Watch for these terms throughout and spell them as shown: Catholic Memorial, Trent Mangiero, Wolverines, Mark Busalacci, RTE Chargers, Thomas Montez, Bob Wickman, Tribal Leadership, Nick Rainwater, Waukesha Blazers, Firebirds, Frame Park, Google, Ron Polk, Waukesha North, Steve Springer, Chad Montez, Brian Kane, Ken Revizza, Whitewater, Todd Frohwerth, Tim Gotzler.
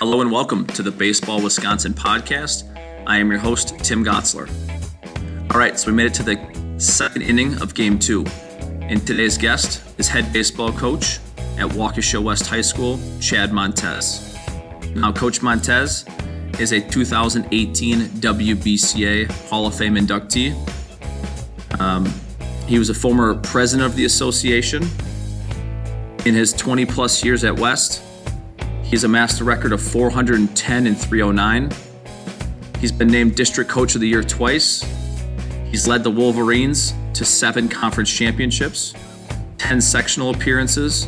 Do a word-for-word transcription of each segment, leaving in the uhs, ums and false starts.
Hello and welcome to the Baseball Wisconsin podcast. I am your host, Tim Gotzler. All right, so we made it to the second inning of game two. And today's guest is head baseball coach at Waukesha West High School, Chad Montez. Now, Coach Montez is a two thousand eighteen W B C A Hall of Fame inductee. Um, he was a former president of the association. In his twenty plus years at West, he's amassed a record of four hundred ten and three oh nine. He's been named District Coach of the Year twice. He's led the Wolverines to seven conference championships, ten sectional appearances,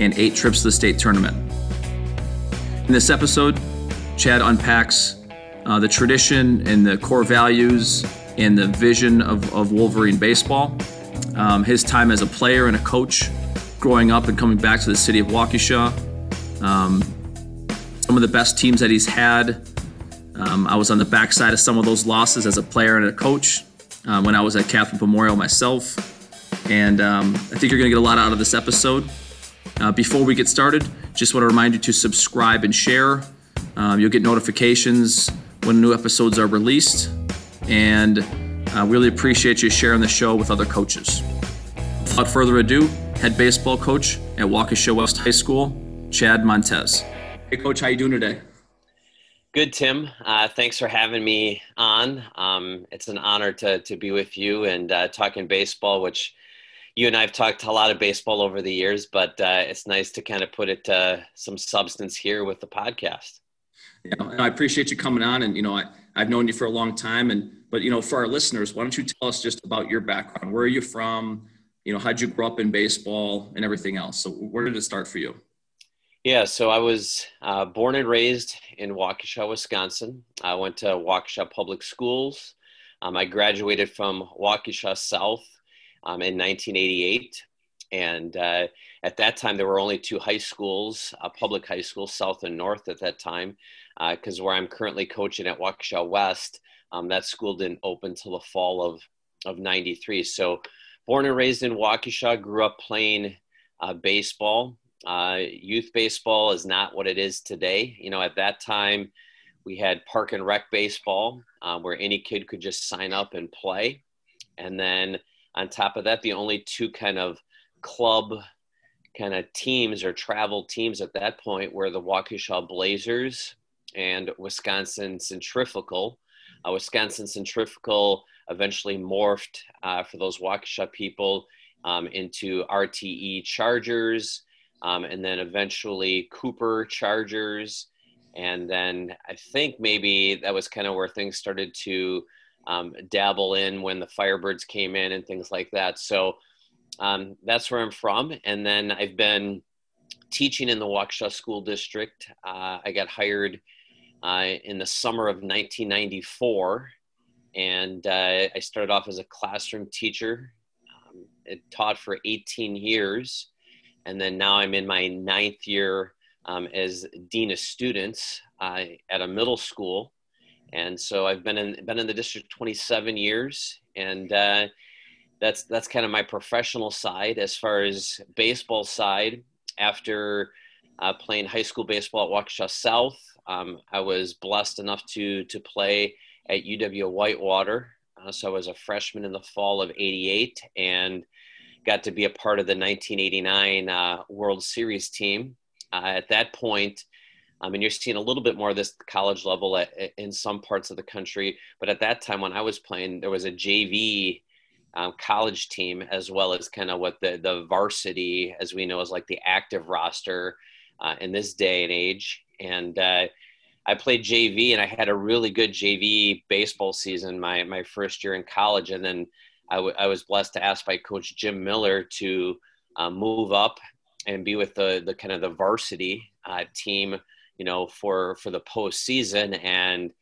and eight trips to the state tournament. In this episode, Chad unpacks uh, the tradition and the core values and the vision of, of Wolverine baseball, um, his time as a player and a coach growing up and coming back to the city of Waukesha, um, some of the best teams that he's had. Um, I was on the backside of some of those losses as a player and a coach uh, when I was at Catholic Memorial myself. And um, I think you're going to get a lot out of this episode. Uh, before we get started, just want to remind you to subscribe and share. Um, you'll get notifications when new episodes are released. And I uh, really appreciate you sharing the show with other coaches. Without further ado, head baseball coach at Waukesha West High School, Chad Montez. Hey, Coach, how you doing today? Good, Tim. Uh, thanks for having me on. Um, it's an honor to to be with you and uh, talking baseball, which you and I have talked a lot of baseball over the years, but uh, it's nice to kind of put it uh, some substance here with the podcast. Yeah, and I appreciate you coming on, and you know, I, I've known you for a long time, and but you know, for our listeners, why don't you tell us just about your background? Where are you from? You know, how'd you grow up in baseball and everything else? So where did it start for you? Yeah, so I was uh, born and raised in Waukesha, Wisconsin. I went to Waukesha Public Schools. Um, I graduated from Waukesha South um, in nineteen eighty-eight. And uh, at that time, there were only two high schools, uh, public high schools, South and North at that time, because uh, where I'm currently coaching at Waukesha West, um, that school didn't open till the fall of, of ninety-three. So born and raised in Waukesha, grew up playing uh, baseball. Uh, youth baseball is not what it is today. You know, at that time, we had park and rec baseball uh, where any kid could just sign up and play. And then on top of that, the only two kind of club kind of teams or travel teams at that point were the Waukesha Blazers and Wisconsin Centrifugal. Uh, Wisconsin Centrifugal eventually morphed uh, for those Waukesha people um, into R T E Chargers. Um, and then eventually Cooper Chargers. And then I think maybe that was kind of where things started to um, dabble in when the Firebirds came in and things like that. So um, that's where I'm from. And then I've been teaching in the Waukesha School District. Uh, I got hired uh, in the summer of nineteen ninety-four. And uh, I started off as a classroom teacher. Um, I taught for eighteen years. And then now I'm in my ninth year um, as Dean of Students uh, at a middle school. And so I've been in been in the district twenty-seven years. And uh, that's that's kind of my professional side. As far as baseball side, after uh, playing high school baseball at Waukesha South, um, I was blessed enough to, to play at U W-Whitewater. Uh, so I was a freshman in the fall of eighty-eight. And got to be a part of the nineteen eighty-nine uh, World Series team. Uh, at that point, I mean, you're seeing a little bit more of this college level at, at, in some parts of the country. But at that time when I was playing, there was a J V um, college team, as well as kind of what the, the varsity, as we know, is like the active roster uh, in this day and age. And uh, I played J V, and I had a really good J V baseball season my, my first year in college. And then I, w- I was blessed to ask by Coach Jim Miller to uh, move up and be with the the kind of the varsity uh, team, you know, for, for the postseason. And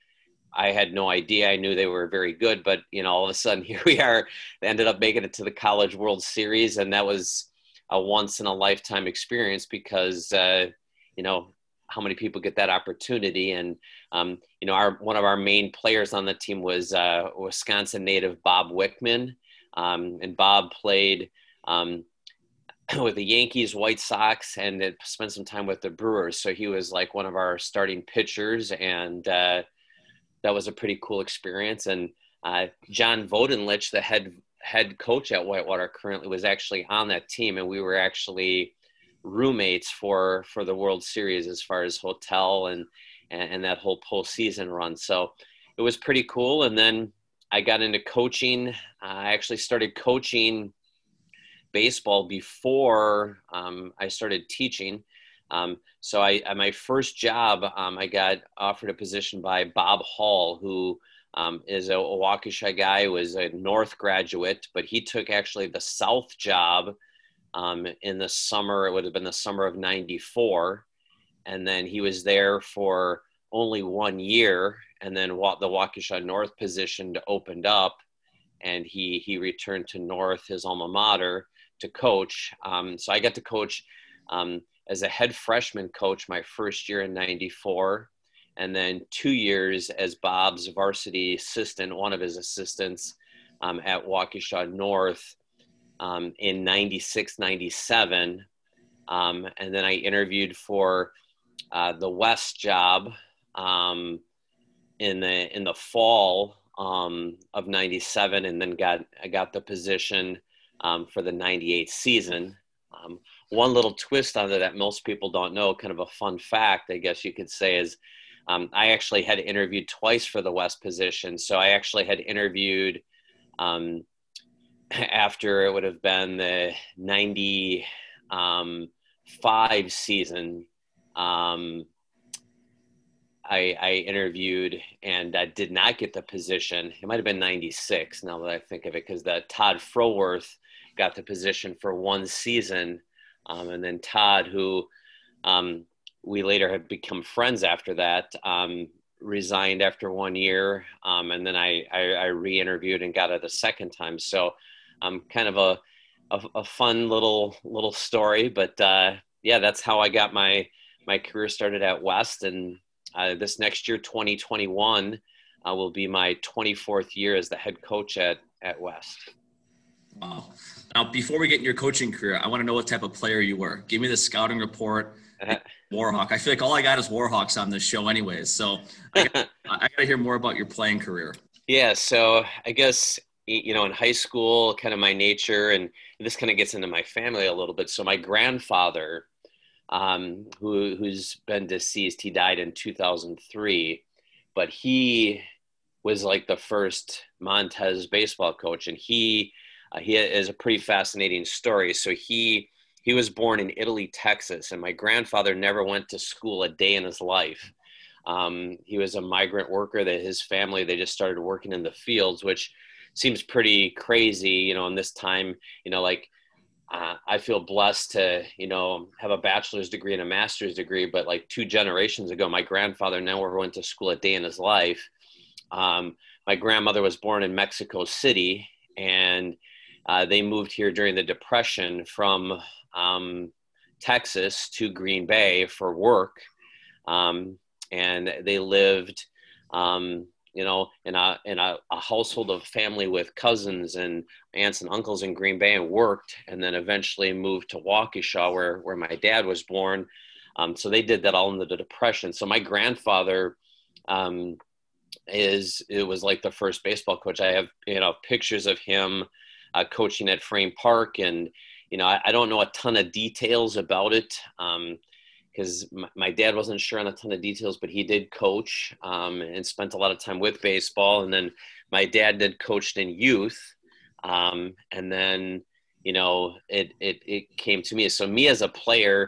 I had no idea. I knew they were very good, but, you know, all of a sudden here we are. They ended up making it to the College World Series. And that was a once in a lifetime experience because, uh, you know, how many people get that opportunity? And, um, you know, our, one of our main players on the team was uh, Wisconsin native Bob Wickman. Um, and Bob played um, with the Yankees, White Sox, and it spent some time with the Brewers. So he was like one of our starting pitchers, and uh, that was a pretty cool experience. And uh, John Vodenlich, the head head coach at Whitewater currently, was actually on that team, and we were actually roommates for, for the World Series as far as hotel and, and, and that whole postseason run. So it was pretty cool. And then I got into coaching. I actually started coaching baseball before um, I started teaching. Um, so I, at my first job, um, I got offered a position by Bob Hall, who um, is a, a Waukesha guy, was a North graduate, but he took actually the South job um, in the summer. It would have been the summer of ninety-four. And then he was there for only one year. And then wa- the Waukesha North position opened up, and he, he returned to North, his alma mater, to coach. Um, so I got to coach um, as a head freshman coach my first year in ninety-four, and then two years as Bob's varsity assistant, one of his assistants um, at Waukesha North um, in ninety-six, ninety-seven. Um, and then I interviewed for uh, the West job um, in the in the fall um, of ninety-seven, and then got I got the position Um, for the ninety-eight season. Um, one little twist on it that most people don't know, kind of a fun fact, I guess you could say, is um, I actually had interviewed twice for the West position. So I actually had interviewed um, after it would have been the ninety-five season. Um, I, I interviewed and I did not get the position. It might have been ninety-six, now that I think of it, because the Todd Frohwerth got the position for one season. Um, and then Todd, who um, we later had become friends after that, um, resigned after one year. Um, and then I, I, I re-interviewed and got it a second time. So um, kind of a, a, a fun little, little story, but uh, yeah, that's how I got my, my career started at West. And uh, this next year, twenty twenty-one, uh, will be my twenty-fourth year as the head coach at, at West. Wow. Now, before we get in your coaching career, I want to know what type of player you were. Give me the scouting report, uh-huh. Warhawk. I feel like all I got is Warhawks on this show anyways. So I got, I got to hear more about your playing career. Yeah. So I guess, you know, in high school, kind of my nature, and this kind of gets into my family a little bit. So my grandfather, um, who, who's been deceased, he died in two thousand three, but he was like the first Montez baseball coach. And he, Uh, he is a pretty fascinating story. So he he was born in Italy, Texas, and my grandfather never went to school a day in his life. Um, he was a migrant worker. That his family, they just started working in the fields, which seems pretty crazy, you know, in this time, you know, like uh, I feel blessed to, you know, have a bachelor's degree and a master's degree, but like two generations ago, my grandfather never went to school a day in his life. Um, my grandmother was born in Mexico City, and Uh, they moved here during the Depression from um, Texas to Green Bay for work. Um, and they lived, um, you know, in a in a, a household of family with cousins and aunts and uncles in Green Bay, and worked, and then eventually moved to Waukesha where, where my dad was born. Um, so they did that all in the Depression. So my grandfather um, is, it was like the first baseball coach. I have, you know, pictures of him Uh, coaching at Frame Park. And, you know, I, I don't know a ton of details about it because um, my, my dad wasn't sure on a ton of details, but he did coach um, and spent a lot of time with baseball. And then my dad did coached in youth. Um, and then, you know, it, it, it came to me. So me as a player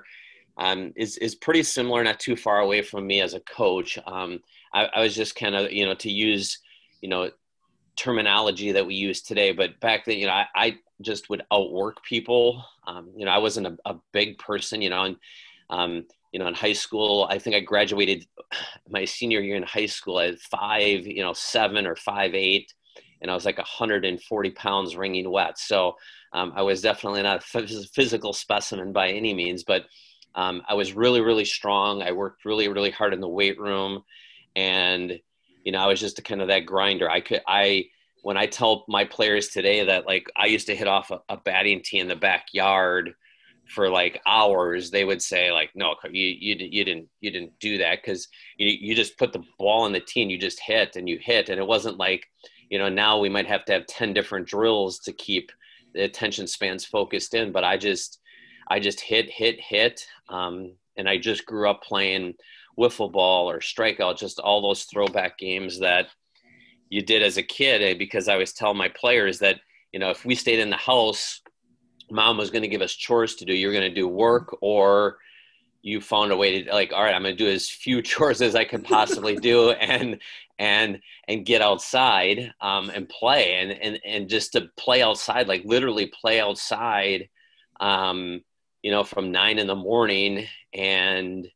um, is, is pretty similar, not too far away from me as a coach. Um, I, I was just kind of, you know, to use, you know, terminology that we use today, but back then, you know, I, I just would outwork people. Um, you know, I wasn't a, a big person, you know, and, um, you know, in high school, I think I graduated my senior year in high school at five, you know, seven or five, eight, and I was like one hundred forty pounds wringing wet. So um, I was definitely not a phys- physical specimen by any means, but um, I was really, really strong. I worked really, really hard in the weight room, and you know, I was just a kind of that grinder. I could, I, when I tell my players today that like I used to hit off a, a batting tee in the backyard, for like hours, they would say like, no, you you, you didn't you didn't do that, because you, you just put the ball in the tee and you just hit and you hit. And it wasn't like, you know, now we might have to have ten different drills to keep the attention spans focused in. But I just I just hit, hit, hit. Um, and I just grew up playing wiffle ball or strikeout, just all those throwback games that you did as a kid, because I always tell my players that, you know, if we stayed in the house, mom was going to give us chores to do. You're going to do work, or you found a way to like, all right, I'm going to do as few chores as I can possibly do and, and, and get outside um, and play and, and, and just to play outside, like literally play outside, um, you know, from nine in the morning. And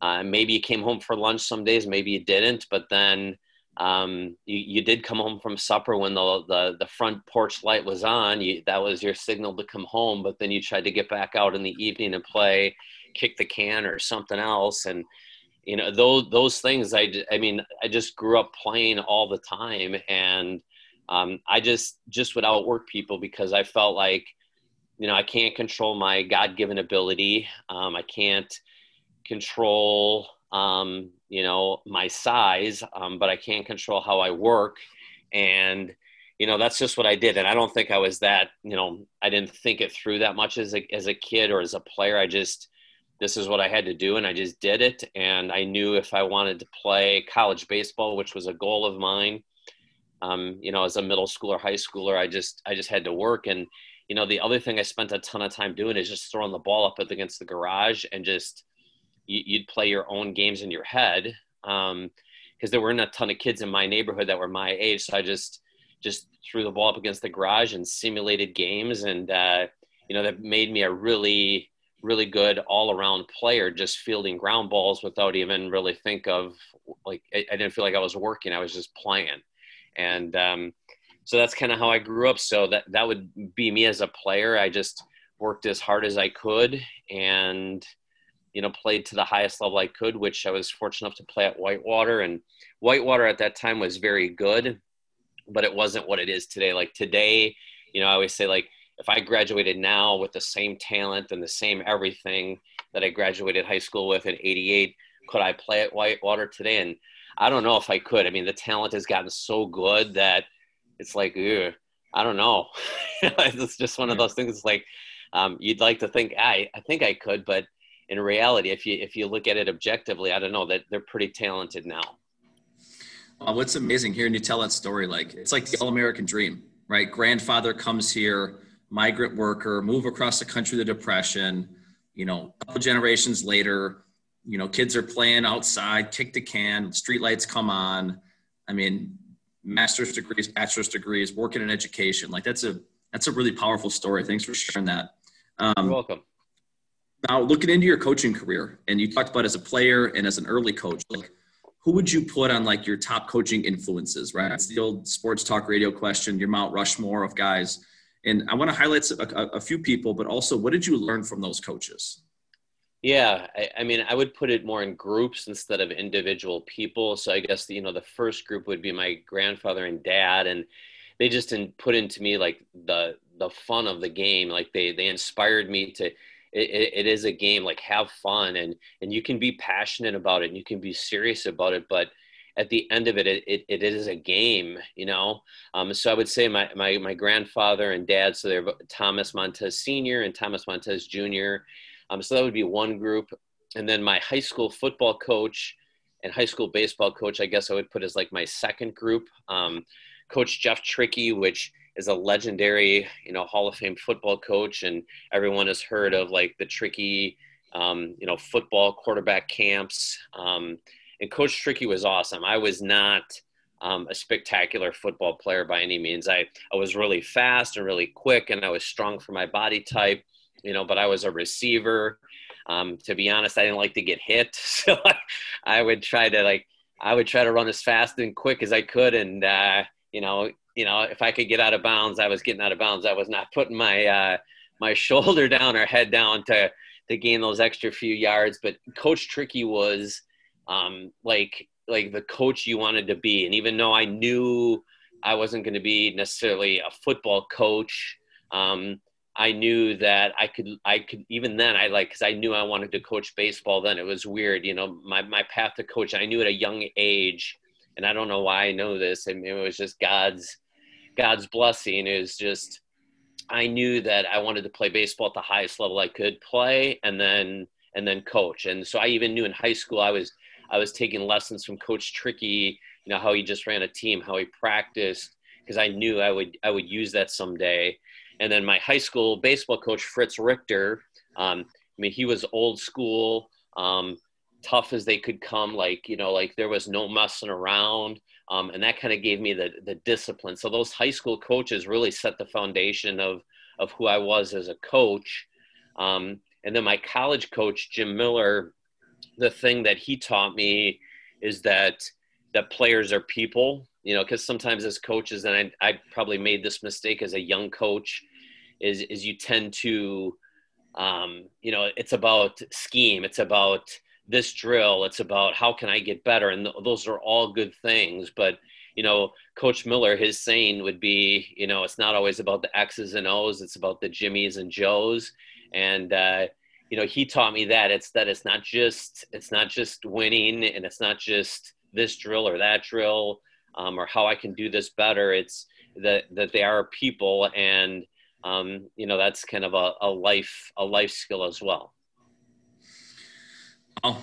uh, maybe you came home for lunch some days, maybe you didn't, but then Um, you, you did come home from supper when the, the, the front porch light was on. You, that was your signal to come home, but then you tried to get back out in the evening and play kick the can or something else. And, you know, those, those things, I, I mean, I just grew up playing all the time. And, um, I just, just would outwork people because I felt like, you know, I can't control my God-given ability. Um, I can't control, um, you know, my size, um, but I can't control how I work. And, you know, that's just what I did. And I don't think I was that, you know, I didn't think it through that much as a, as a kid or as a player. I just, this is what I had to do. And I just did it. And I knew if I wanted to play college baseball, which was a goal of mine, um, you know, as a middle schooler, high schooler, I just, I just had to work. And, you know, the other thing I spent a ton of time doing is just throwing the ball up against the garage and just, you'd play your own games in your head, um, because there weren't a ton of kids in my neighborhood that were my age. So I just, just threw the ball up against the garage and simulated games. And, uh, you know, that made me a really, really good all around player, just fielding ground balls without even really think of like, I, I didn't feel like I was working. I was just playing. And, um, so that's kind of how I grew up. So that, that would be me as a player. I just worked as hard as I could and, you know, played to the highest level I could, which I was fortunate enough to play at Whitewater. And Whitewater at that time was very good, but it wasn't what it is today. Like today, you know, I always say, like, if I graduated now with the same talent and the same everything that I graduated high school with in eighty-eight, could I play at Whitewater today? And I don't know if I could. I mean, the talent has gotten so good that it's like, ew, I don't know. It's just one of those things. It's like, um, you'd like to think, I, I think I could, but in reality, if you if you look at it objectively, I don't know, that they're pretty talented now. Well, what's amazing hearing you tell that story, like it's like the all-American dream, right? Grandfather comes here, migrant worker, move across the country, the Depression, you know, a couple generations later, you know, kids are playing outside, kick the can, streetlights come on. I mean, master's degrees, bachelor's degrees, working in education. Like that's a that's a really powerful story. Thanks for sharing that. Um, You're welcome. Now, looking into your coaching career, and you talked about as a player and as an early coach, like who would you put on like your top coaching influences, right? It's the old sports talk radio question, your Mount Rushmore of guys. And I want to highlight a, a, a few people, but also what did you learn from those coaches? Yeah, I, I mean, I would put it more in groups instead of individual people. So I guess, the, you know, the first group would be my grandfather and dad, and they just didn't put into me like the the fun of the game. Like they they inspired me to – It, it is a game, like have fun and, and you can be passionate about it and you can be serious about it. But at the end of it, it, it, it is a game, you know? Um, so I would say my, my, my grandfather and dad, so they're Thomas Montez Senior and Thomas Montez Junior Um, so that would be one group. And then my high school football coach and high school baseball coach, I guess I would put as like my second group, um, Coach Jeff Tricky, which is a legendary, you know, Hall of Fame football coach. And everyone has heard of like the Tricky, um, you know, football quarterback camps. Um, and Coach Tricky was awesome. I was not um, a spectacular football player by any means. I, I was really fast and really quick and I was strong for my body type, you know, but I was a receiver. Um, to be honest, I didn't like to get hit. So I, I would try to like, I would try to run as fast and quick as I could. And, uh, you know, You know, if I could get out of bounds, I was getting out of bounds. I was not putting my uh, my shoulder down or head down to to gain those extra few yards. But Coach Tricky was um, like like the coach you wanted to be. And even though I knew I wasn't going to be necessarily a football coach, um, I knew that I could, I could, even then I like, cause I knew I wanted to coach baseball then. It was weird. You know, my, my path to coach, I knew at a young age, and I don't know why I know this. I mean, it was just God's, God's blessing. It was just, I knew that I wanted to play baseball at the highest level I could play, and then, and then coach. And so I even knew in high school, I was, I was taking lessons from Coach Tricky, you know, how he just ran a team, how he practiced, cause I knew I would, I would use that someday. And then my high school baseball coach, Fritz Richter, um, I mean, he was old school, um, tough as they could come, like, you know, like there was no messing around. Um, and that kind of gave me the the discipline. So those high school coaches really set the foundation of, of who I was as a coach. Um, and then my college coach, Jim Miller, the thing that he taught me is that that players are people, you know, because sometimes as coaches, and I, I probably made this mistake as a young coach, is is you tend to, um, you know, it's about scheme. It's about this drill. It's about how can I get better? And th- those are all good things. But, you know, Coach Miller, his saying would be, you know, it's not always about the X's and O's. It's about the Jimmies and Joes. And, uh, you know, he taught me that it's that it's not just it's not just winning, and it's not just this drill or that drill, um, or how I can do this better. It's that, that they are people. And, um, you know, that's kind of a, a life, a life skill as well. Oh,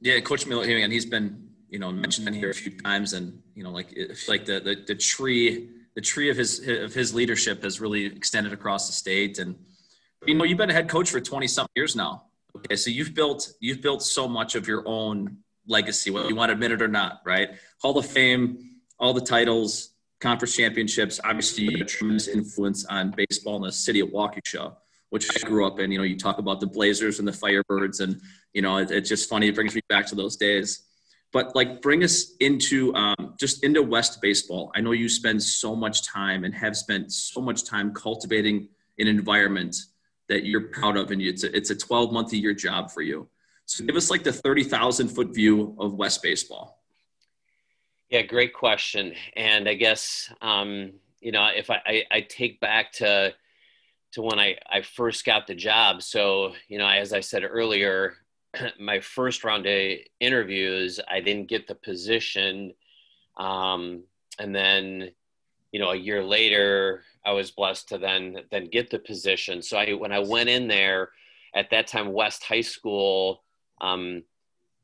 yeah. Coach Miller, and he's been, you know, mentioned in here a few times, and, you know, like, if, like the, the, the tree, the tree of his, of his leadership has really extended across the state. And, you know, you've been a head coach for twenty some years now. Okay. So you've built, you've built so much of your own legacy, whether you want to admit it or not, right? Hall of Fame, all the titles, conference championships, obviously you had a tremendous influence on baseball in the city of Waukesha, which I grew up in. You know, you talk about the Blazers and the Firebirds, and, you know, it, it's just funny. It brings me back to those days. But, like, bring us into um, just into West baseball. I know you spend so much time and have spent so much time cultivating an environment that you're proud of, and it's a, it's a twelve-month-a-year job for you. So give us, like, the thirty thousand foot view of West baseball. Yeah, great question. And I guess, um, you know, if I, I, I take back to – to when I, I first got the job. So, you know, as I said earlier, my first round of interviews, I didn't get the position. Um, and then, you know, a year later, I was blessed to then, then get the position. So I, when I went in there at that time, West High School um,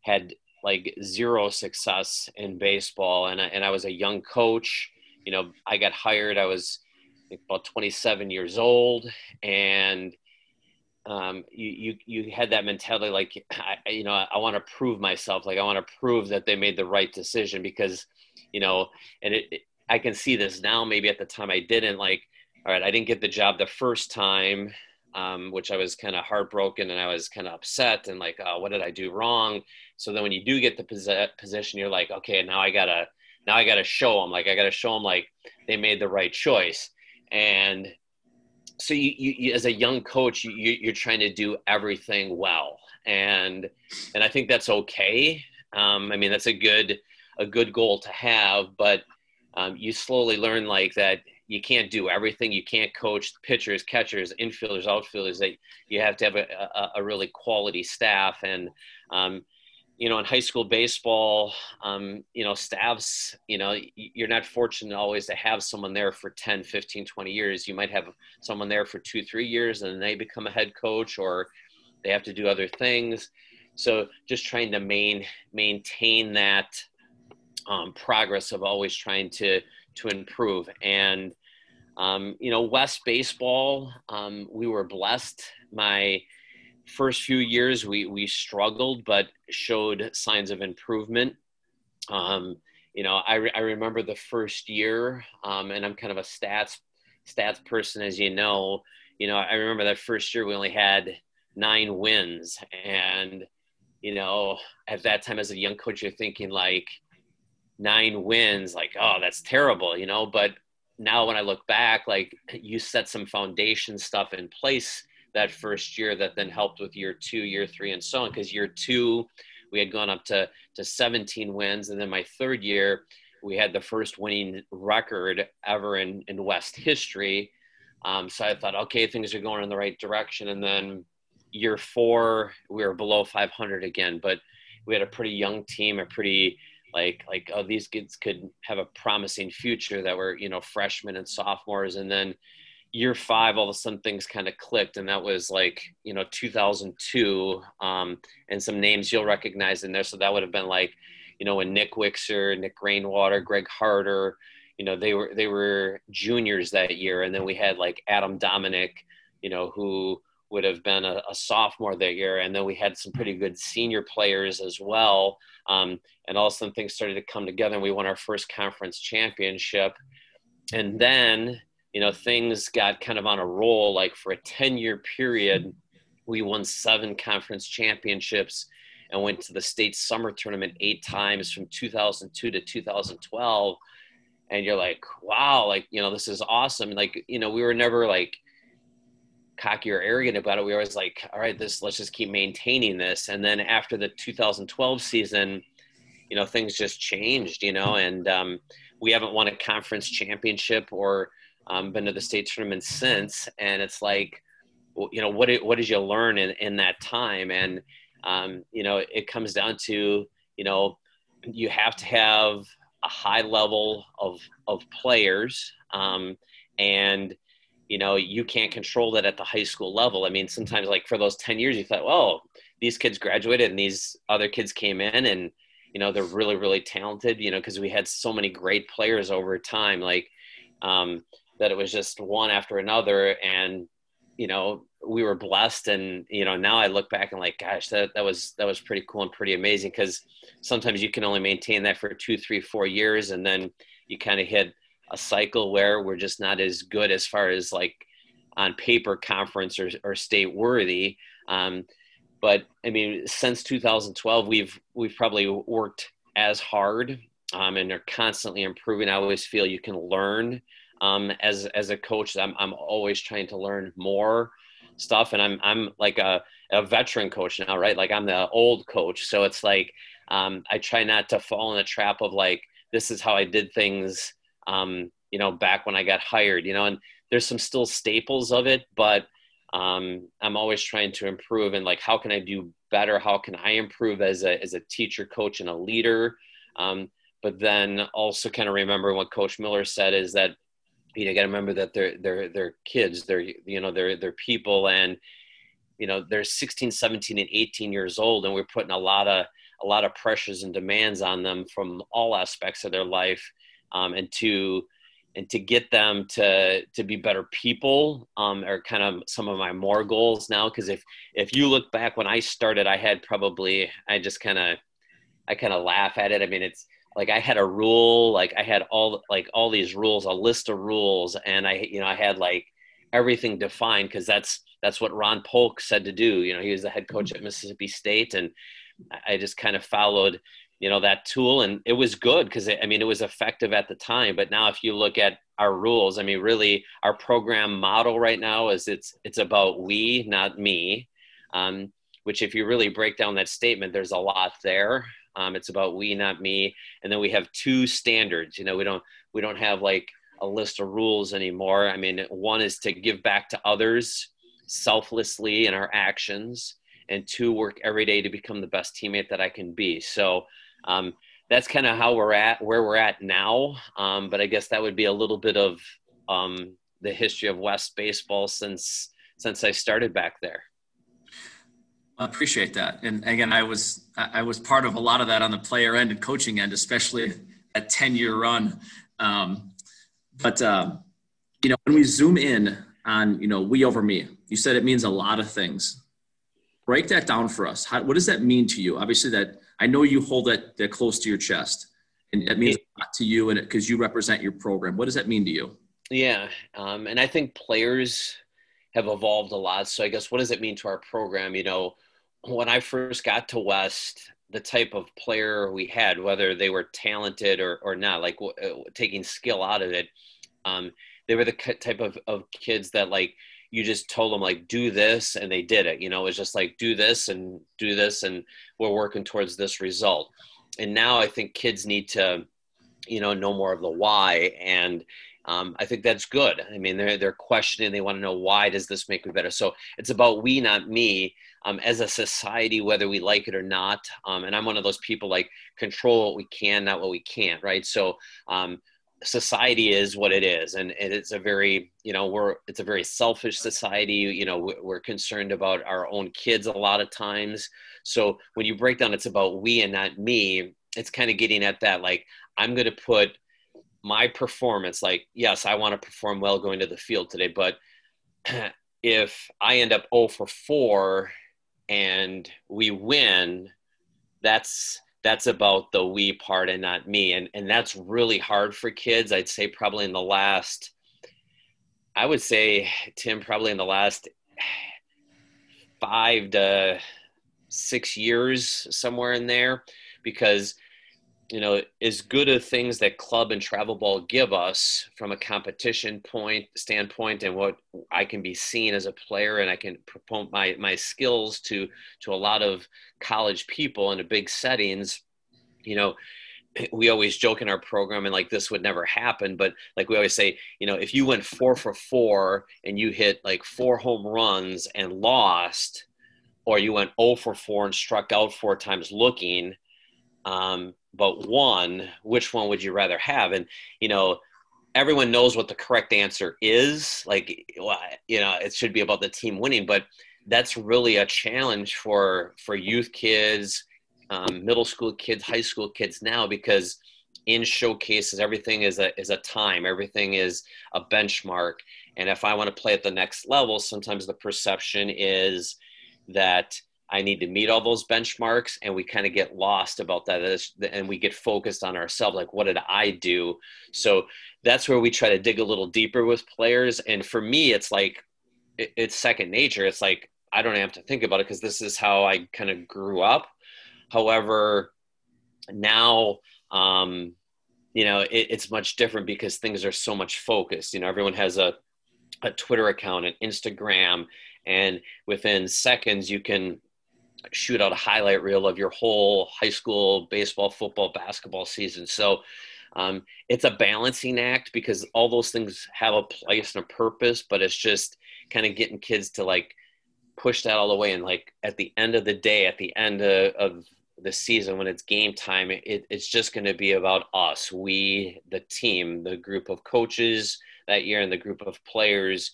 had like zero success in baseball. And I, and I was a young coach. You know, I got hired. I was about twenty-seven years old, and um, you, you you had that mentality, like, I, you know, I, I want to prove myself, like I want to prove that they made the right decision, because, you know, and it, it, I can see this now. Maybe at the time I didn't, like, all right, I didn't get the job the first time, um, which I was kind of heartbroken, and I was kind of upset, and like, oh, what did I do wrong? So then when you do get the posi- position, you're like, okay, now I gotta now I gotta show them, like I gotta show them, like they made the right choice. And so you, you, you, as a young coach, you, you're trying to do everything well. And, and I think that's okay. Um, I mean, that's a good, a good goal to have, but um, you slowly learn, like, that you can't do everything. You can't coach pitchers, catchers, infielders, outfielders, that you have to have a, a, a really quality staff. And, um, you know, in high school baseball, um, you know, staffs, you know, you're not fortunate always to have someone there for ten, fifteen, twenty years. You might have someone there for two, three years, and then they become a head coach, or they have to do other things. So just trying to main, maintain that um, progress of always trying to, to improve. And, um, you know, West baseball, um, we were blessed. My first few years we, we struggled, but showed signs of improvement. Um, you know, I, re- I remember the first year, um, and I'm kind of a stats stats person, as you know. You know, I remember that first year we only had nine wins. And, you know, at that time as a young coach, you're thinking, like, nine wins, like, oh, that's terrible, you know. But now when I look back, like, you set some foundation stuff in place that first year that then helped with year two, year three, and so on. Because year two, we had gone up to, to seventeen wins. And then my third year, we had the first winning record ever in, in West history. Um, so I thought, okay, things are going in the right direction. And then year four, we were below five hundred again, but we had a pretty young team, a pretty like, like, oh, these kids could have a promising future that were, you know, freshmen and sophomores. And then year five, all of a sudden things kind of clicked. And that was like, you know, two thousand two, um, and some names you'll recognize in there. So that would have been like, you know, when Nick Wixer, Nick Rainwater, Greg Harder, you know, they were, they were juniors that year. And then we had like Adam Dominic, you know, who would have been a, a sophomore that year. And then we had some pretty good senior players as well. Um, and all of a sudden things started to come together and we won our first conference championship. And then, you know, things got kind of on a roll. Like for a ten year period, we won seven conference championships and went to the state summer tournament eight times from two thousand two to two thousand twelve. And you're like, wow, like, you know, this is awesome. Like, you know, we were never like cocky or arrogant about it. We were always like, all right, this, let's just keep maintaining this. And then after the two thousand twelve season, you know, things just changed, you know, and um, we haven't won a conference championship or um, been to the state tournament since. And it's like, you know, what did, what did you learn in, in that time? And, um, you know, it, it comes down to, you know, you have to have a high level of, of players. Um, and, you know, you can't control that at the high school level. I mean, sometimes like for those ten years, you thought, well, these kids graduated and these other kids came in and, you know, they're really, really talented, you know, cause we had so many great players over time, like um, that it was just one after another. And, you know, we were blessed. And, you know, now I look back and like, gosh, that, that was, that was pretty cool and pretty amazing. Cause sometimes you can only maintain that for two, three, four years. And then you kind of hit a cycle where we're just not as good as far as like on paper conference or, or state worthy. Um, but I mean, since two thousand twelve, we've, we've probably worked as hard um, and are constantly improving. I always feel you can learn um, as, as a coach. I'm, I'm always trying to learn more stuff. And I'm, I'm like a, a veteran coach now, right? Like I'm the old coach. So it's like, um, I try not to fall in the trap of like, this is how I did things, um, you know, back when I got hired, you know, and there's some still staples of it, but, um, I'm always trying to improve and like, how can I do better? How can I improve as a, as a teacher, coach, and a leader? Um, but then also kind of remember what Coach Miller said is that, you know, you got to remember that they're, they're, they're kids, they're, you know, they're, they're people. And, you know, they're sixteen, seventeen, and eighteen years old. And we're putting a lot of, a lot of pressures and demands on them from all aspects of their life. Um, and to, and to get them to, to be better people um, are kind of some of my more goals now. Cause if, if you look back when I started, I had probably, I just kind of, I kind of laugh at it. I mean, it's, like I had a rule, like I had all, like all these rules, a list of rules. And I, you know, I had like everything defined cause that's, that's what Ron Polk said to do. You know, he was the head coach at Mississippi State. And I just kind of followed, you know, that tool and it was good. Cause it, I mean, it was effective at the time, but now if you look at our rules, I mean, really our program model right now is it's, it's about we, not me. Um, which if you really break down that statement, there's a lot there. Um, it's about we, not me. And then we have two standards. You know, we don't we don't have like a list of rules anymore. I mean, one is to give back to others selflessly in our actions, and two, work every day to become the best teammate that I can be. So um, that's kind of how we're at, where we're at now. Um, but I guess that would be a little bit of um, the history of West baseball since since I started back there. I appreciate that. And again, I was, I was part of a lot of that on the player end and coaching end, especially a ten year run. Um, but, uh, you know, when we zoom in on, you know, we over me, you said it means a lot of things. Break that down for us. How, what does that mean to you? Obviously that I know you hold that, that close to your chest and it means a lot to you and it, cause you represent your program. What does that mean to you? Yeah. Um, and I think players have evolved a lot. So I guess, what does it mean to our program? You know, when I first got to West, the type of player we had, whether they were talented or, or not, like w- taking skill out of it, um, they were the type of, of kids that like, you just told them like, do this and they did it. You know, it was just like, do this and do this and we're working towards this result. And now I think kids need to, you know, know more of the why and Um, I think that's good. I mean, they're, they're questioning. They want to know, why does this make me better? So it's about we, not me, um, as a society, whether we like it or not. Um, and I'm one of those people, like, control what we can, not what we can't. Right. So um, society is what it is. And, and it's a very, you know, we're, it's a very selfish society. You know, we're concerned about our own kids a lot of times. So when you break down, it's about we and not me. It's kind of getting at that. Like, I'm going to put my performance, like, yes, I want to perform well going to the field today, but if I end up oh for four and we win, that's, that's about the we part and not me. And, and that's really hard for kids. I'd say probably in the last, I would say, Tim, probably in the last five to six years, somewhere in there, because, you know, as good of things that club and travel ball give us from a competition point standpoint, and what I can be seen as a player, and I can promote my, my skills to, to a lot of college people in the big settings. You know, we always joke in our program, and like, this would never happen, but like we always say, you know, if you went four for four and you hit like four home runs and lost, or you went oh for four and struck out four times looking, um, but one, which one would you rather have? And, you know, everyone knows what the correct answer is. Like, you know, it should be about the team winning, but that's really a challenge for, for youth kids, um, middle school kids, high school kids now, because in showcases, everything is a, is a time. Everything is a benchmark. And if I want to play at the next level, sometimes the perception is that I need to meet all those benchmarks, and we kind of get lost about that, and we get focused on ourselves. Like, what did I do? So that's where we try to dig a little deeper with players. And for me, it's like, it's second nature. It's like, I don't have to think about it, because this is how I kind of grew up. However, now, um, you know, it, it's much different, because things are so much focused. You know, everyone has a, a Twitter account, an Instagram, and within seconds you can shoot out a highlight reel of your whole high school baseball, football, basketball season. So um, it's a balancing act, because all those things have a place and a purpose, but it's just kind of getting kids to like push that all the way. And like at the end of the day, at the end of, of the season, when it's game time, it, it's just going to be about us, we, the team, the group of coaches that year, and the group of players.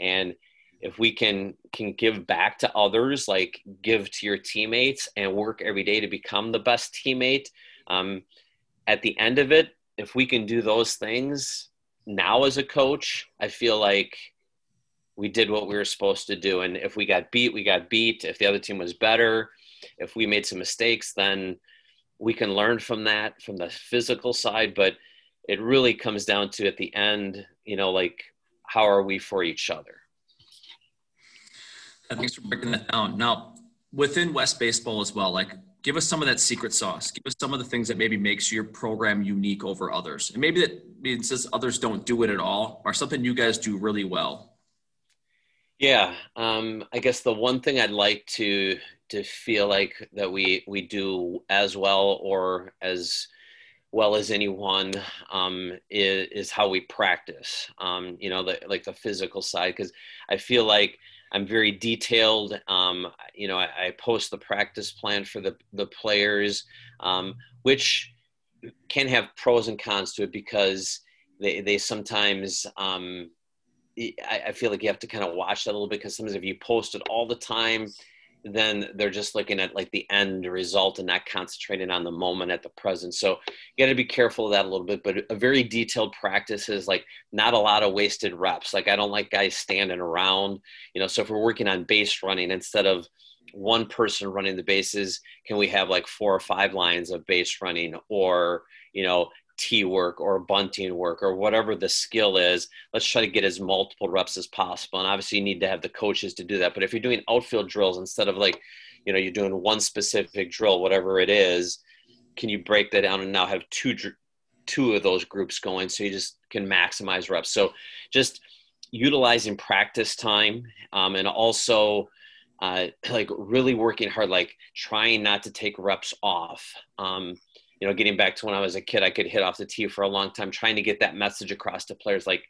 And if we can can give back to others, like give to your teammates and work every day to become the best teammate, um, at the end of it, if we can do those things now as a coach, I feel like we did what we were supposed to do. And if we got beat, we got beat. If the other team was better, if we made some mistakes, then we can learn from that, from the physical side. But it really comes down to, at the end, you know, like, how are we for each other? Thanks for breaking that down. Now, within West Baseball as well, like, give us some of that secret sauce. Give us some of the things that maybe makes your program unique over others. And maybe that means just others don't do it at all, or something you guys do really well. Yeah. Um, I guess the one thing I'd like to to feel like that we, we do as well, or as well as anyone, um, is, is how we practice, um, you know, the, like the physical side. 'Cause I feel like I'm very detailed. Um, you know, I, I post the practice plan for the, the players, um, which can have pros and cons to it, because they, they sometimes, um, I, I feel like you have to kind of watch that a little bit, because sometimes if you post it all the time, then they're just looking at like the end result and not concentrating on the moment at the present. So you got to be careful of that a little bit, but a very detailed practice is like not a lot of wasted reps. Like, I don't like guys standing around, you know, so if we're working on base running, instead of one person running the bases, can we have like four or five lines of base running, or, you know, tee work or bunting work or whatever the skill is. Let's try to get as multiple reps as possible. And obviously you need to have the coaches to do that. But if you're doing outfield drills, instead of like, you know, you're doing one specific drill, whatever it is, can you break that down and now have two, two of those groups going, so you just can maximize reps. So just utilizing practice time, um, and also uh, like really working hard, like trying not to take reps off. Um, you know, getting back to when I was a kid, I could hit off the tee for a long time, trying to get that message across to players. Like,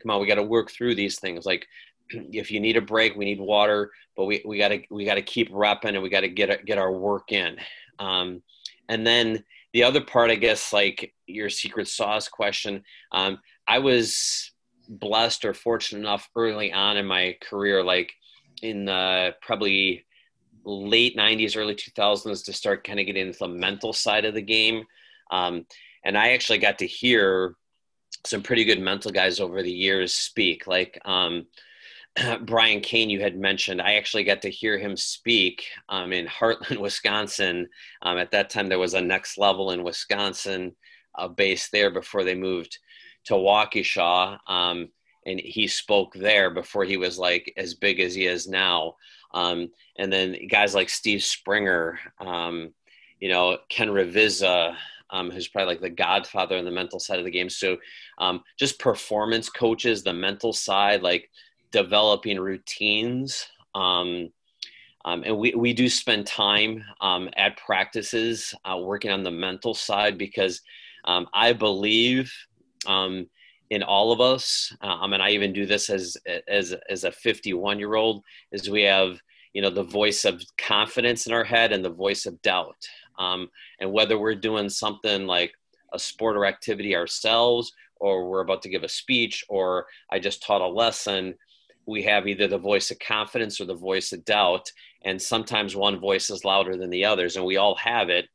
come on, we got to work through these things. Like, if you need a break, we need water, but we, we gotta, we gotta keep repping, and we gotta get, get our work in. Um, and then the other part, I guess, like your secret sauce question, um, I was blessed or fortunate enough early on in my career, like in the probably late nineties, early two thousands, to start kind of getting into the mental side of the game. Um, and I actually got to hear some pretty good mental guys over the years speak, like, um, Brian Kane, you had mentioned. I actually got to hear him speak um, in Heartland, Wisconsin. Um, at that time, there was a Next Level in Wisconsin, a base there before they moved to Waukesha. Um, and he spoke there before he was like as big as he is now. Um, and then guys like Steve Springer, um, you know, Ken Revizza, Um, who's probably like the godfather on the mental side of the game. So um, just performance coaches, the mental side, like developing routines. Um, um, and we, we do spend time um, at practices uh, working on the mental side, because um, I believe um, in all of us. Uh, I mean, I even do this as, as, as a fifty-one year old, is we have, you know, the voice of confidence in our head and the voice of doubt. Um, and whether we're doing something like a sport or activity ourselves, or we're about to give a speech, or I just taught a lesson, we have either the voice of confidence or the voice of doubt. And sometimes one voice is louder than the others, and we all have it.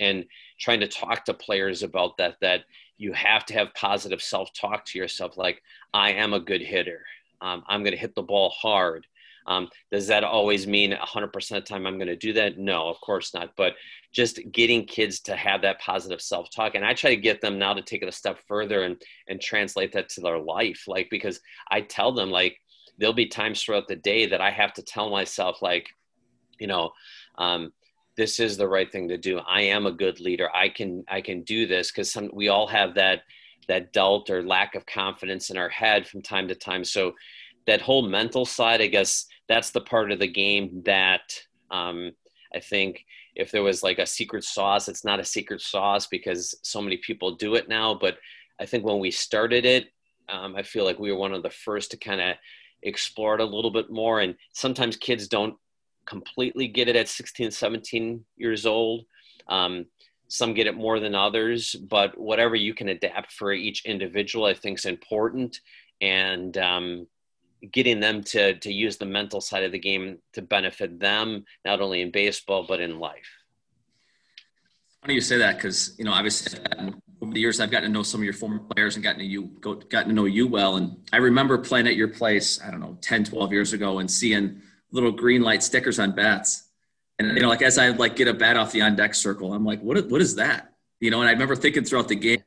And trying to talk to players about that, that you have to have positive self-talk to yourself. Like, I am a good hitter. Um, I'm going to hit the ball hard. Um, does that always mean one hundred percent of the time I'm going to do that? No, of course not. But just getting kids to have that positive self-talk. And I try to get them now to take it a step further and, and translate that to their life. Like, because I tell them, like, there'll be times throughout the day that I have to tell myself, like, you know, um, this is the right thing to do. I am a good leader. I can, I can do this. 'Cause some, we all have that, that doubt or lack of confidence in our head from time to time. So that whole mental side, I guess that's the part of the game that um, I think if there was like a secret sauce, it's not a secret sauce because so many people do it now. But I think when we started it, um, I feel like we were one of the first to kind of explore it a little bit more. And sometimes kids don't completely get it at sixteen, seventeen years old. Um, some get it more than others, but whatever you can adapt for each individual, I think is important. And, um, getting them to to use the mental side of the game to benefit them, not only in baseball, but in life. Funny you say that, because, you know, obviously over the years, I've gotten to know some of your former players and gotten to you, go, gotten to know you well. And I remember playing at your place, I don't know, ten, twelve years ago, and seeing little green light stickers on bats. And, you know, like, as I like get a bat off the on deck circle, I'm like, what, what is that? You know, and I remember thinking throughout the game,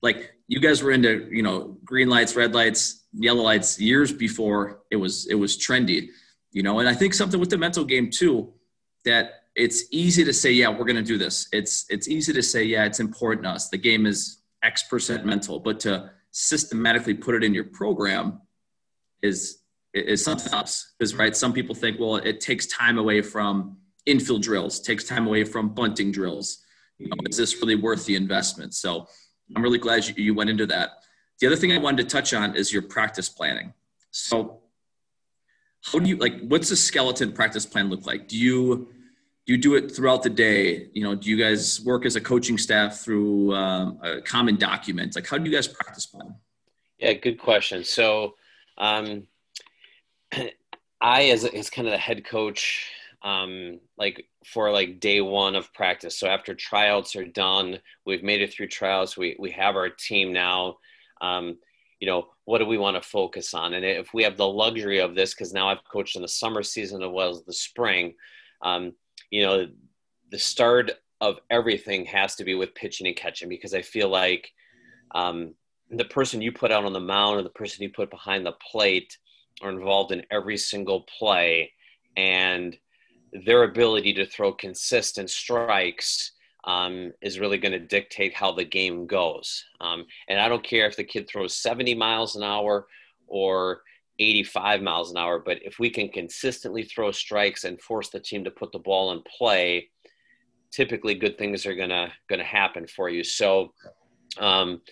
like, you guys were into, you know, green lights, red lights, yellow lights years before it was, it was trendy, you know? And I think something with the mental game too, that it's easy to say, yeah, we're going to do this. It's, it's easy to say, yeah, it's important to us. The game is X percent mental, but to systematically put it in your program is, is something else. Because, right, some people think, well, it takes time away from infield drills, takes time away from bunting drills. You know, is this really worth the investment? So I'm really glad you went into that. The other thing I wanted to touch on is your practice planning. So how do you, like, what's a skeleton practice plan look like? Do you, do you do it throughout the day? You know, do you guys work as a coaching staff through um, a common document? Like, how do you guys practice plan? Yeah, good question. So um, I, as, as kind of the head coach, Um, like for like day one of practice. So after tryouts are done, we've made it through tryouts. We, we have our team now. Um, you know, what do we want to focus on? And if we have the luxury of this, because now I've coached in the summer season as well as the spring, um, you know, the start of everything has to be with pitching and catching, because I feel like um, the person you put out on the mound or the person you put behind the plate are involved in every single play, and their ability to throw consistent strikes um, is really going to dictate how the game goes. Um, and I don't care if the kid throws seventy miles an hour or eighty-five miles an hour, but if we can consistently throw strikes and force the team to put the ball in play typically good things are gonna gonna happen for you. So um,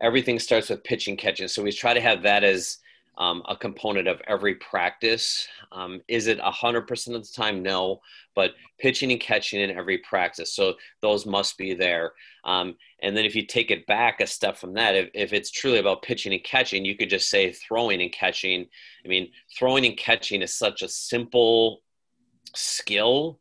everything starts with pitch and catching. So we try to have that as um, a component of every practice. Um, is it one hundred percent of the time? No, but pitching and catching in every practice. So those must be there. Um, and then if you take it back a step from that, if, if it's truly about pitching and catching, you could just say throwing and catching. I mean, throwing and catching is such a simple skill.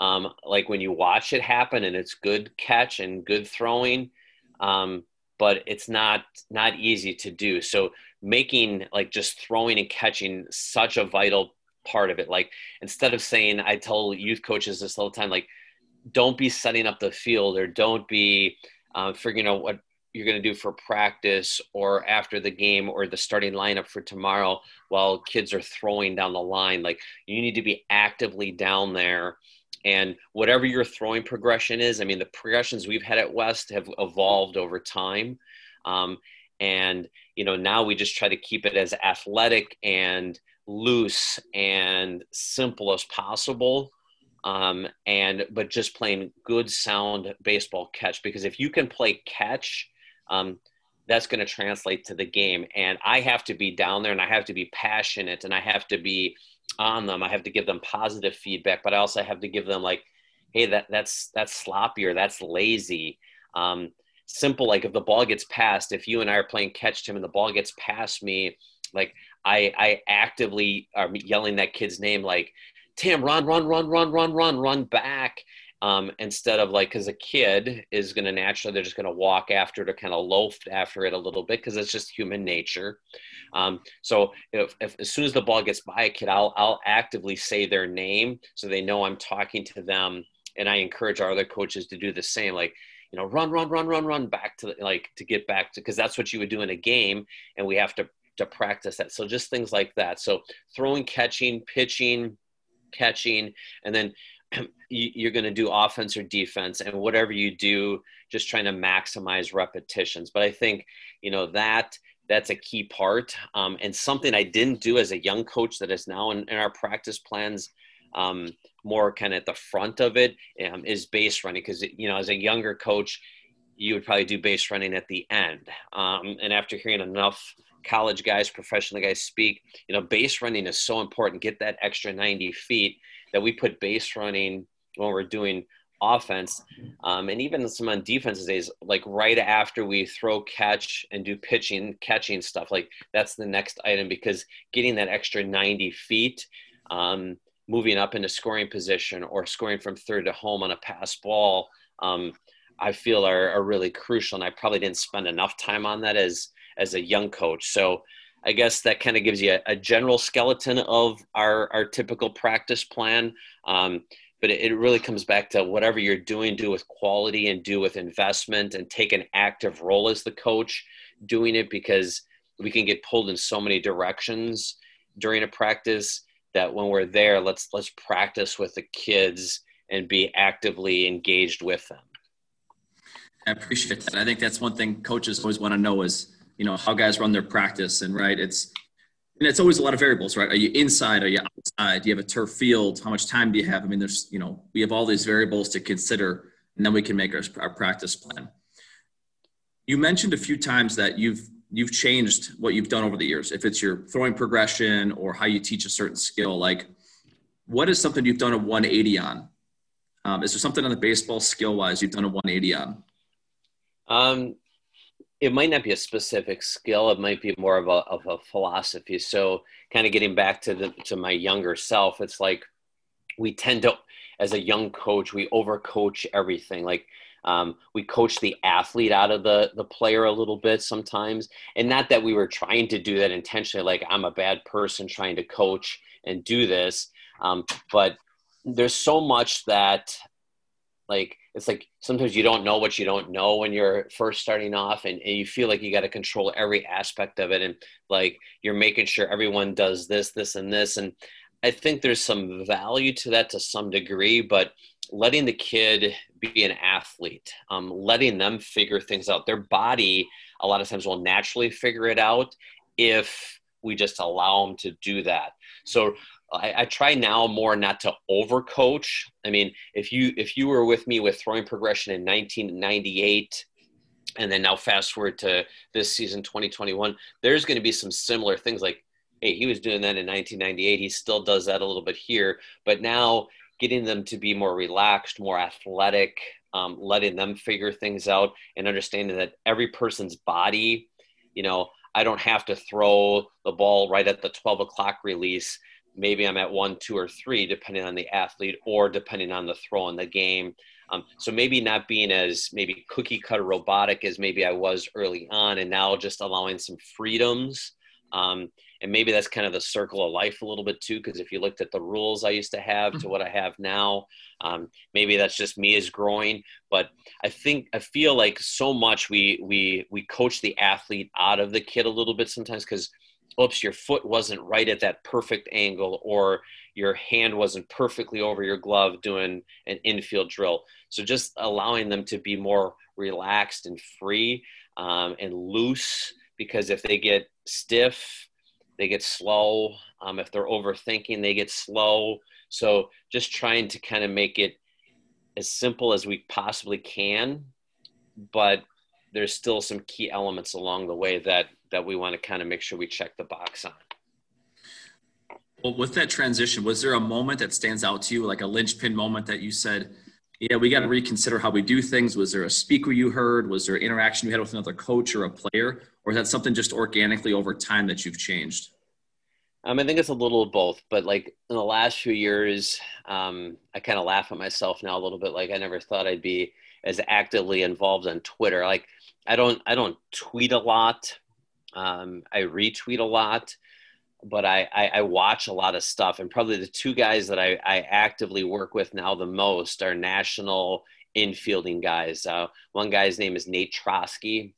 Um, like when you watch it happen, and it's good catch and good throwing, um, but it's not, not easy to do. So making like just throwing and catching such a vital part of it. Like instead of saying, I tell youth coaches this all the time, like don't be setting up the field, or don't be uh, figuring out what you're going to do for practice or after the game or the starting lineup for tomorrow while kids are throwing down the line. Like you need to be actively down there. And whatever your throwing progression is, I mean, the progressions we've had at West have evolved over time. Um, and, you know, now we just try to keep it as athletic and loose and simple as possible. Um, and, but just playing good sound baseball catch, because if you can play catch, um, that's going to translate to the game. And I have to be down there, and I have to be passionate, and I have to be on them. I have to give them positive feedback, but I also have to give them like, hey, that that's, that's sloppy, or that's lazy. Um, simple. Like if the ball gets passed, if you and I are playing catch, Tim, and the ball gets past me, like I, I actively are yelling that kid's name, like, Tim, run, run, run, run, run, run, run back. Um, instead of like, cause a kid is going to naturally, they're just going to walk after it, or kind of loaf after it a little bit. Cause it's just human nature. Um, so if, if, as soon as the ball gets by a kid, I'll, I'll actively say their name, so they know I'm talking to them. And I encourage our other coaches to do the same, like, you know, run, run, run, run, run back to the, like, to get back to, cause that's what you would do in a game. And we have to, to practice that. So just things like that. So throwing, catching, pitching, catching, and then you're going to do offense or defense, and whatever you do, just trying to maximize repetitions. But I think, you know, that that's a key part. Um, and something I didn't do as a young coach that is now in, in our practice plans, um, more kind of at the front of it, um, is base running. Cause you know, as a younger coach, you would probably do base running at the end. Um, and after hearing enough college guys, professional guys speak, you know, base running is so important. Get that extra ninety feet. That we put base running when we're doing offense, um, and even some on defense days, like right after we throw, catch, and do pitching, catching stuff. Like that's the next item, because getting that extra ninety feet, um, moving up into scoring position or scoring from third to home on a pass ball, um, I feel are, are really crucial. And I probably didn't spend enough time on that as as a young coach. So I guess that kind of gives you a, a general skeleton of our, our typical practice plan. Um, but it, it really comes back to whatever you're doing, do with quality and do with investment, and take an active role as the coach doing it, because we can get pulled in so many directions during a practice that when we're there, let's, let's practice with the kids and be actively engaged with them. I appreciate that. I think that's one thing coaches always want to know is, you know, how guys run their practice. And right, it's, and it's always a lot of variables, right? Are you inside? Are you outside? Do you have a turf field? How much time do you have? I mean, there's, you know, we have all these variables to consider, and then we can make our, our practice plan. You mentioned a few times that you've, you've changed what you've done over the years. If it's your throwing progression or how you teach a certain skill, like what is something you've done a one eighty on? Um, is there something on the baseball skill wise you've done a one eighty on? Um, It might not be a specific skill. It might be more of a of a philosophy. So kind of getting back to the to my younger self, it's like we tend to, as a young coach, we overcoach everything. Like um, we coach the athlete out of the, the player a little bit sometimes. And not that we were trying to do that intentionally, like I'm a bad person trying to coach and do this. Um, but there's so much that like, it's like sometimes you don't know what you don't know when you're first starting off, and, and you feel like you got to control every aspect of it. And like, you're making sure everyone does this, this, and this. And I think there's some value to that to some degree, but letting the kid be an athlete, um, letting them figure things out. Their body a lot of times will naturally figure it out if we just allow them to do that. So I, I try now more not to overcoach. I mean, if you if you were with me with throwing progression in nineteen ninety-eight, and then now fast forward to this season, twenty twenty-one, there's going to be some similar things like, hey, he was doing that in nineteen ninety-eight. He still does that a little bit here, but now getting them to be more relaxed, more athletic, um, letting them figure things out and understanding that every person's body, you know, I don't have to throw the ball right at the twelve o'clock release. Maybe I'm at one, two, or three, depending on the athlete or depending on the throw in the game. Um, so maybe not being as maybe cookie cutter robotic as maybe I was early on, and now just allowing some freedoms. Um, and maybe that's kind of the circle of life a little bit too, because if you looked at the rules I used to have to what I have now, um, maybe that's just me as growing. But I think, I feel like so much we, we, we coach the athlete out of the kid a little bit sometimes because, oops, your foot wasn't right at that perfect angle, or your hand wasn't perfectly over your glove doing an infield drill. So just allowing them to be more relaxed and free um, and loose, because if they get stiff, they get slow. Um, if they're overthinking, they get slow. So just trying to kind of make it as simple as we possibly can, but there's still some key elements along the way that that we want to kind of make sure we check the box on. Well, with that transition, was there a moment that stands out to you, like a linchpin moment that you said, yeah, we got to reconsider how we do things? Was there a speaker you heard? Was there interaction you had with another coach or a player? Or is that something just organically over time that you've changed? Um, I think it's a little of both, but like in the last few years, um, I kind of laugh at myself now a little bit. Like I never thought I'd be as actively involved on Twitter. Like I don't, I don't tweet a lot. Um, I retweet a lot, but I, I, I watch a lot of stuff. And probably the two guys that I, I actively work with now the most are national infielding guys. Uh, one guy's name is Nate Trotsky.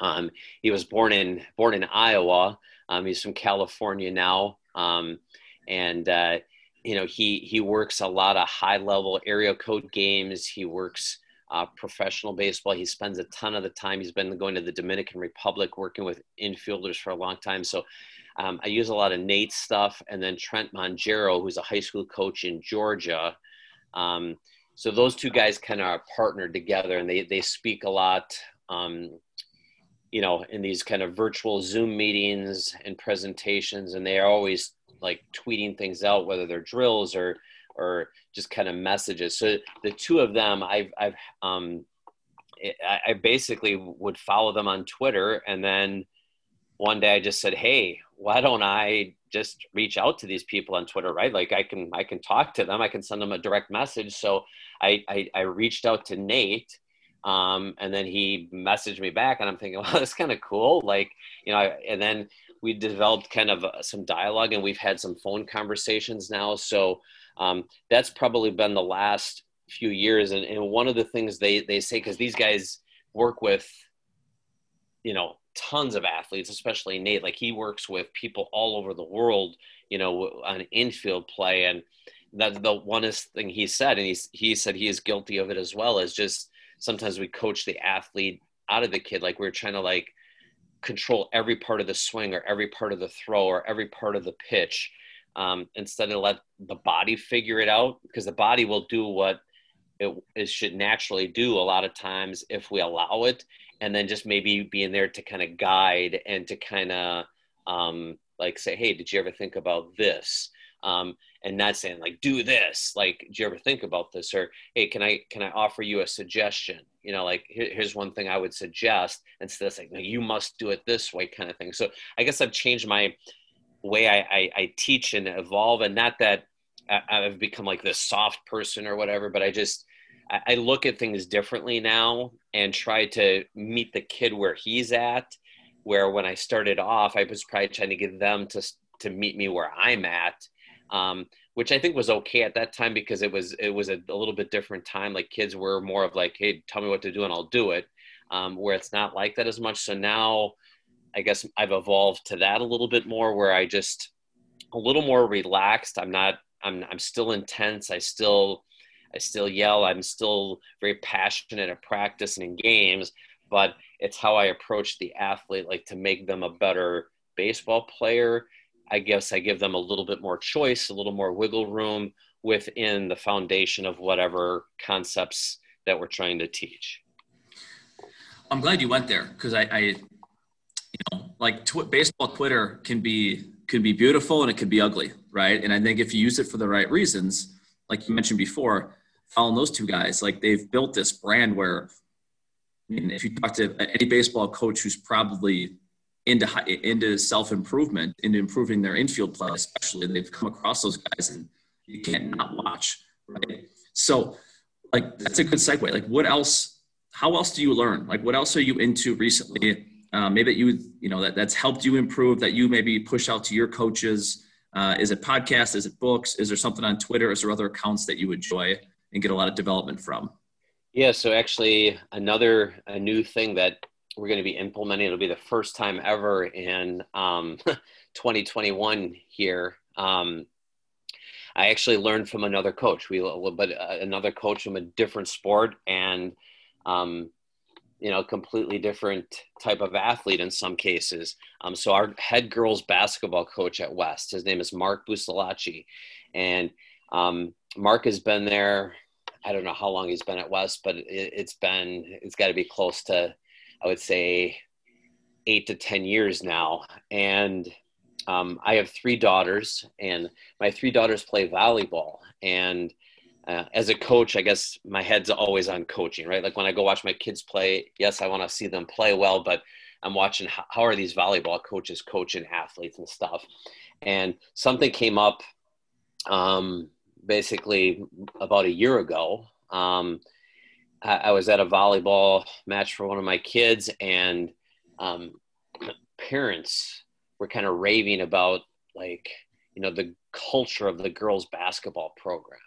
Um, he was born in, born in Iowa. Um, he's from California now. Um, and, uh, you know, he, he works a lot of high level area code games. He works Uh, professional baseball. He spends a ton of the time. He's been going to the Dominican Republic, working with infielders for a long time. So um, I use a lot of Nate's stuff. And then Trent Mangiero, who's a high school coach in Georgia. Um, so those two guys kind of are partnered together, and they, they speak a lot, um, you know, in these kind of virtual Zoom meetings and presentations. And they are always like tweeting things out, whether they're drills or or just kind of messages. So the two of them, I've, I've, um, I basically would follow them on Twitter. And then one day I just said, hey, why don't I just reach out to these people on Twitter, right? Like I can, I can talk to them. I can send them a direct message. So I, I, I reached out to Nate, um, and then he messaged me back, and I'm thinking, wow, that's kind of cool. Like, you know, I, and then we developed kind of some dialogue, and we've had some phone conversations now. So, Um, that's probably been the last few years. And, and one of the things they, they say, because these guys work with, you know, tons of athletes, especially Nate, like he works with people all over the world, you know, on infield play. And that's the one thing he said, and he, he said he is guilty of it as well, is just sometimes we coach the athlete out of the kid. Like we're trying to like control every part of the swing or every part of the throw or every part of the pitch. Um, instead of let the body figure it out, because the body will do what it, it should naturally do a lot of times if we allow it, and then just maybe being there to kind of guide and to kind of um, like say, hey, did you ever think about this? Um, and not saying like, do this, like, did you ever think about this? Or, hey, can I, can I offer you a suggestion? You know, like, here, here's one thing I would suggest, instead of saying, no, you must do it this way kind of thing. So I guess I've changed my way I, I, I teach and evolve, and not that I, I've become like this soft person or whatever, but I just, I, I look at things differently now and try to meet the kid where he's at, where when I started off, I was probably trying to get them to, to meet me where I'm at, um, which I think was okay at that time, because it was, it was a, a little bit different time. Like kids were more of like, hey, tell me what to do and I'll do it, um, where it's not like that as much. So now I guess I've evolved to that a little bit more, where I just a little more relaxed. I'm not, I'm, I'm still intense. I still, I still yell. I'm still very passionate at practice and in games, but it's how I approach the athlete, like to make them a better baseball player, I guess I give them a little bit more choice, a little more wiggle room within the foundation of whatever concepts that we're trying to teach. I'm glad you went there, because I, I, you know, like tw- baseball Twitter can be can be beautiful and it can be ugly, right? And I think if you use it for the right reasons, like you mentioned before, following those two guys, like they've built this brand where, I mean, if you talk to any baseball coach who's probably into high, into self-improvement, into improving their infield play, especially, they've come across those guys and you can't not watch, right? So, like, that's a good segue. Like, what else? How else do you learn? Like, what else are you into recently? Uh, maybe you, you know, that, that's helped you improve, that you maybe push out to your coaches. Uh, is it podcasts? Is it books? Is there something on Twitter? Is there other accounts that you enjoy and get a lot of development from? Yeah. So actually another, a new thing that we're going to be implementing, it'll be the first time ever in um, twenty twenty-one here. Um, I actually learned from another coach. We, but uh, another coach from a different sport, and Um, you know, completely different type of athlete in some cases. Um, so our head girls basketball coach at West, his name is Mark Busalacci. And um, Mark has been there, I don't know how long he's been at West, but it, it's been, it's got to be close to, I would say, eight to ten years now. And um, I have three daughters, and my three daughters play volleyball. And Uh, as a coach, I guess my head's always on coaching, right? Like when I go watch my kids play, yes, I want to see them play well, but I'm watching how, how are these volleyball coaches coaching athletes and stuff. And something came up um, basically about a year ago. Um, I, I was at a volleyball match for one of my kids, and um, parents were kind of raving about, like, you know, the culture of the girls' basketball program.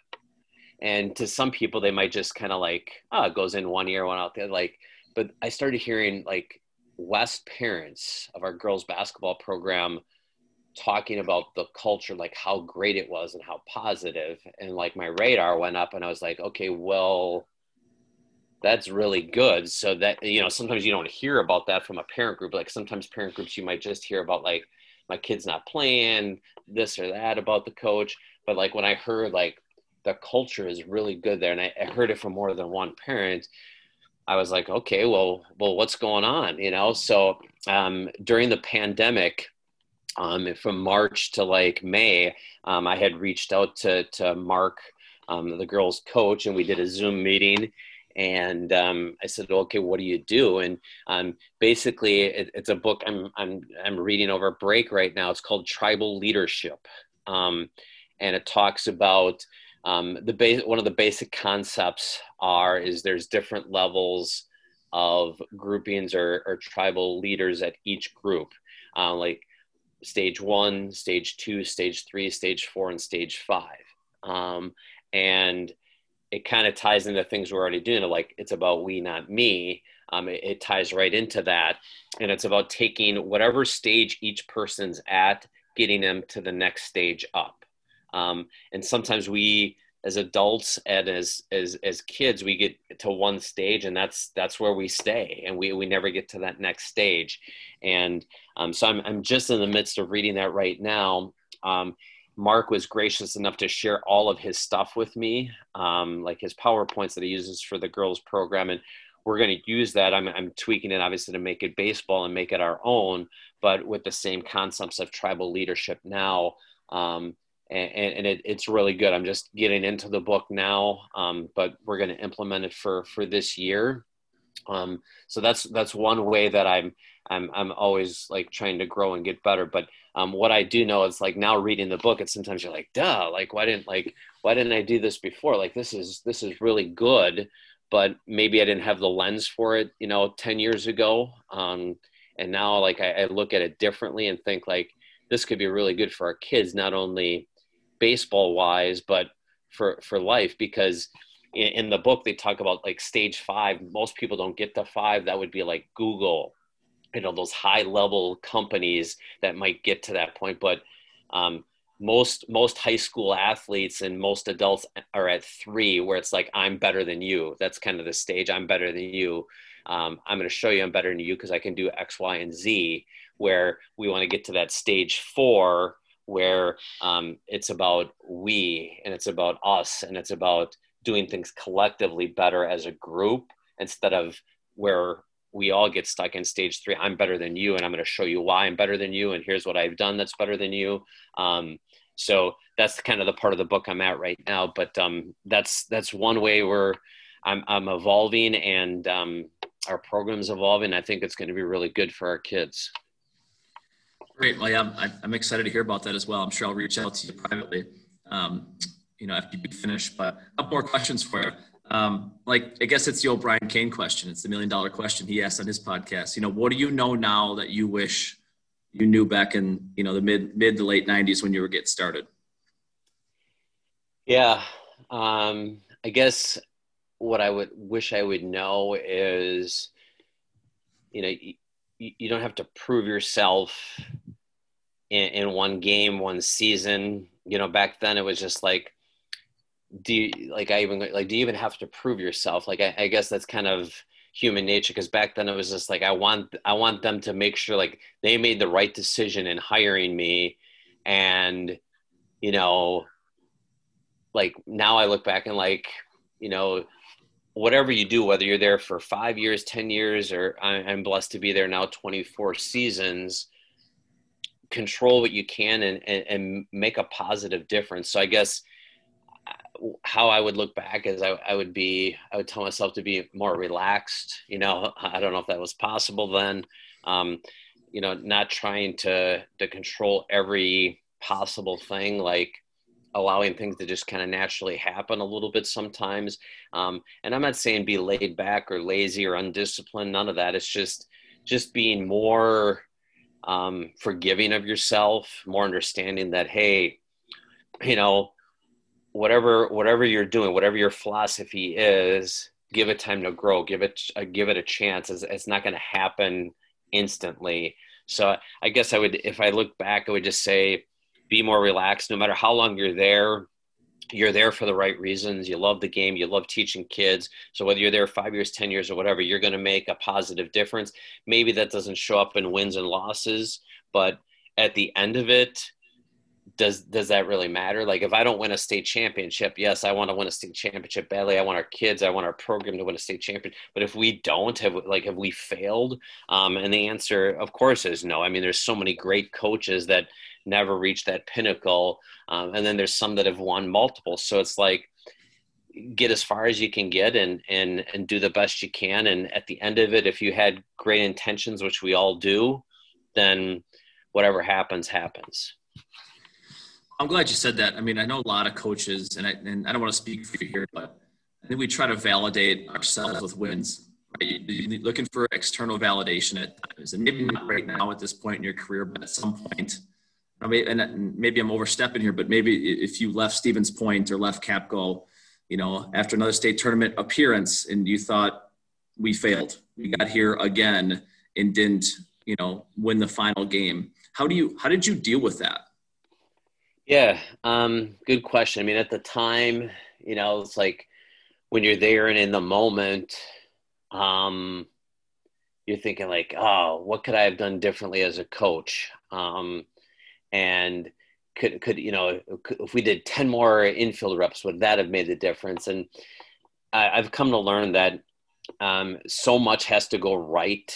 And to some people, they might just kind of like, oh, it goes in one ear, one out there. Like, but I started hearing like West parents of our girls basketball program talking about the culture, like how great it was and how positive. And like my radar went up, and I was like, okay, well, that's really good. So that, you know, sometimes you don't hear about that from a parent group. Like sometimes parent groups, you might just hear about like, my kid's not playing this or that about the coach. But like when I heard like, the culture is really good there, and I, I heard it from more than one parent, I was like, okay, well, well, what's going on? You know? So um, during the pandemic, um, from March to like May, um, I had reached out to, to Mark, um, the girls' coach, and we did a Zoom meeting. And um, I said, okay, what do you do? And um, basically, it, it's a book I'm I'm I'm reading over break right now. It's called Tribal Leadership, um, and it talks about Um, the base, one of the basic concepts are, is there's different levels of groupings or, or tribal leaders at each group, uh, like stage one, stage two, stage three, stage four, and stage five. Um, and it kind of ties into things we're already doing. Like it's about we, not me. Um, it, it ties right into that. And it's about taking whatever stage each person's at, getting them to the next stage up. Um, and sometimes we, as adults and as, as, as kids, we get to one stage, and that's, that's where we stay, and we, we never get to that next stage. And, um, so I'm, I'm just in the midst of reading that right now. Um, Mark was gracious enough to share all of his stuff with me, um, like his PowerPoints that he uses for the girls program. And we're going to use that. I'm, I'm tweaking it obviously to make it baseball and make it our own, but with the same concepts of tribal leadership now, um, And, and it, it's really good. I'm just getting into the book now, um, but we're going to implement it for, for this year. Um, so that's that's one way that I'm I'm I'm always like trying to grow and get better. But um, what I do know is like now reading the book, it's sometimes you're like, duh, like why didn't like why didn't I do this before? Like this is this is really good, but maybe I didn't have the lens for it, you know, ten years ago. Um, and now like I, I look at it differently and think like this could be really good for our kids, not only baseball wise, but for, for life, because in, in the book, they talk about like stage five. Most people don't get to five. That would be like Google, you know, those high level companies that might get to that point. But um, most, most high school athletes and most adults are at three, where it's like, I'm better than you. That's kind of the stage. I'm better than you. um, I'm going to show you I'm better than you because I can do X, Y, and Z, where we want to get to that stage four where um, it's about we, and it's about us, and it's about doing things collectively better as a group, instead of where we all get stuck in stage three. I'm better than you, and I'm going to show you why I'm better than you, and here's what I've done that's better than you. Um, so that's kind of the part of the book I'm at right now. But um, that's that's one way where I'm, I'm evolving, and um, our program's evolving. I think it's going to be really good for our kids. Great. Well, yeah, I'm, I'm excited to hear about that as well. I'm sure I'll reach out to you privately, um, you know, after you finish. But a couple more questions for you. Um, like, I guess it's the old Brian Kane question. It's the million dollar question he asked on his podcast. You know, what do you know now that you wish you knew back in, you know, the mid, mid to late nineties when you were getting started? Yeah. Um, I guess what I would wish I would know is, you know, you, you don't have to prove yourself in, in one game, one season. You know, back then it was just like, do you, like I even like, do you even have to prove yourself? Like, I, I guess that's kind of human nature. Cause back then it was just like, I want, I want them to make sure like they made the right decision in hiring me. And, you know, like now I look back and like, you know, whatever you do, whether you're there for five years, ten years, or I'm blessed to be there now twenty-four seasons, control what you can and, and, and make a positive difference. So I guess, how I would look back is I, I would be, I would tell myself to be more relaxed. You know, I don't know if that was possible then, um, you know, not trying to, to control every possible thing, like allowing things to just kind of naturally happen a little bit sometimes. Um, and I'm not saying be laid back or lazy or undisciplined, none of that. It's just, just being more um, forgiving of yourself, more understanding that, hey, you know, whatever, whatever you're doing, whatever your philosophy is, give it time to grow, give it, uh, give it a chance. It's, it's not going to happen instantly. So I guess I would, if I look back, I would just say, be more relaxed. No matter how long you're there, you're there for the right reasons. You love the game. You love teaching kids. So whether you're there five years, ten years or whatever, you're going to make a positive difference. Maybe that doesn't show up in wins and losses, but at the end of it, does does that really matter? Like if I don't win a state championship, yes, I want to win a state championship badly. I want our kids, I want our program to win a state championship. But if we don't have, like, have we failed? Um, and the answer, of course, is no. I mean, there's so many great coaches that never reach that pinnacle. Um, and then there's some that have won multiple. So it's like, get as far as you can get and, and, and do the best you can. And at the end of it, if you had great intentions, which we all do, then whatever happens, happens. I'm glad you said that. I mean, I know a lot of coaches, and I and I don't want to speak for you here, but I think we try to validate ourselves with wins. Right? You're looking for external validation at times, and maybe not right now at this point in your career, but at some point. I mean, and maybe I'm overstepping here, but maybe if you left Stevens Point or left Capco, you know, after another state tournament appearance, and you thought we failed, we got here again and didn't, you know, win the final game. How do you? How did you deal with that? Yeah. Um, good question. I mean, at the time, you know, it's like when you're there and in the moment, um, you're thinking like, oh, what could I have done differently as a coach? Um, and could, could, you know, if we did ten more infield reps, would that have made the difference? And I, I've come to learn that um, so much has to go right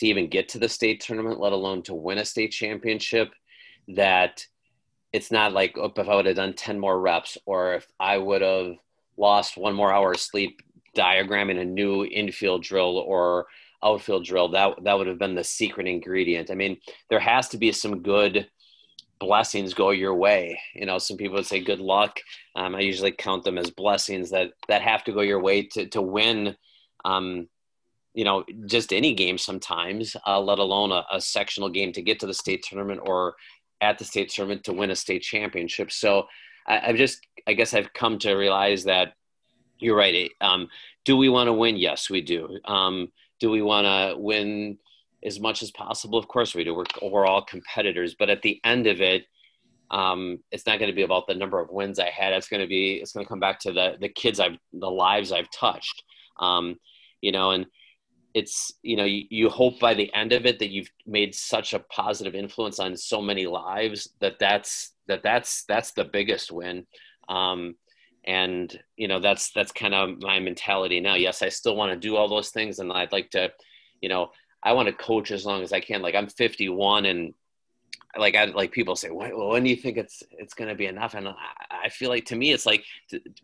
to even get to the state tournament, let alone to win a state championship, that it's not like, oh, if I would have done ten more reps, or if I would have lost one more hour of sleep diagramming a new infield drill or outfield drill, that that would have been the secret ingredient. I mean, there has to be some good blessings go your way. You know, some people would say good luck. Um, I usually count them as blessings that, that have to go your way to, to win, um, you know, just any game sometimes, uh, let alone a, a sectional game to get to the state tournament or at the state tournament to win a state championship. So I, I've just, I guess I've come to realize that you're right. Um, do we want to win? Yes, we do. Um, do we want to win as much as possible? Of course we do. We're, we're all competitors, but at the end of it, um, it's not going to be about the number of wins I had. It's going to be, it's going to come back to the the kids I've, the lives I've touched, um, you know, and it's, you know, you, you hope by the end of it that you've made such a positive influence on so many lives that that's, that that's, that's the biggest win. Um, and, you know, that's, that's kind of my mentality now. Yes, I still want to do all those things. And I'd like to, you know, I want to coach as long as I can. Like, I'm fifty-one, and like, I, like people say, well, when do you think it's, it's going to be enough? And I, I feel like, to me, it's like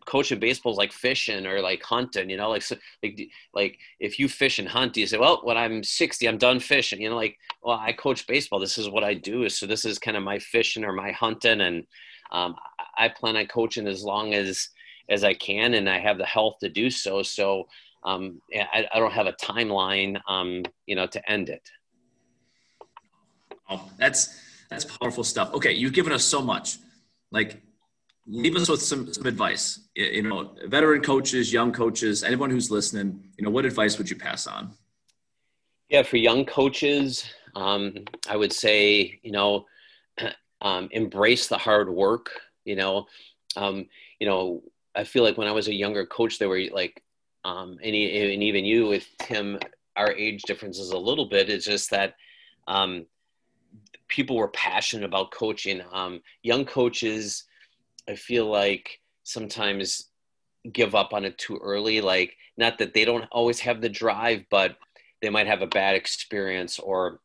coaching baseball is like fishing or like hunting, you know, like, so, like, like if you fish and hunt, do you say, well, when I'm sixty, I'm done fishing, you know, like, well, I coach baseball. This is what I do. So this is kind of my fishing or my hunting. And um, I plan on coaching as long as, as I can, and I have the health to do so. So um, I, I don't have a timeline, um, you know, to end it. Oh, that's, That's powerful stuff. Okay, you've given us so much. Like, leave us with some, some advice. You know, veteran coaches, young coaches, anyone who's listening, you know, what advice would you pass on? Yeah, for young coaches, um, I would say, you know, um, embrace the hard work. You know, um, you know, I feel like when I was a younger coach, there were like, um, and, and even you with Tim, our age difference is a little bit. It's just that, um, people were passionate about coaching. Um, young coaches, I feel like, sometimes give up on it too early. Like, not that they don't always have the drive, but they might have a bad experience or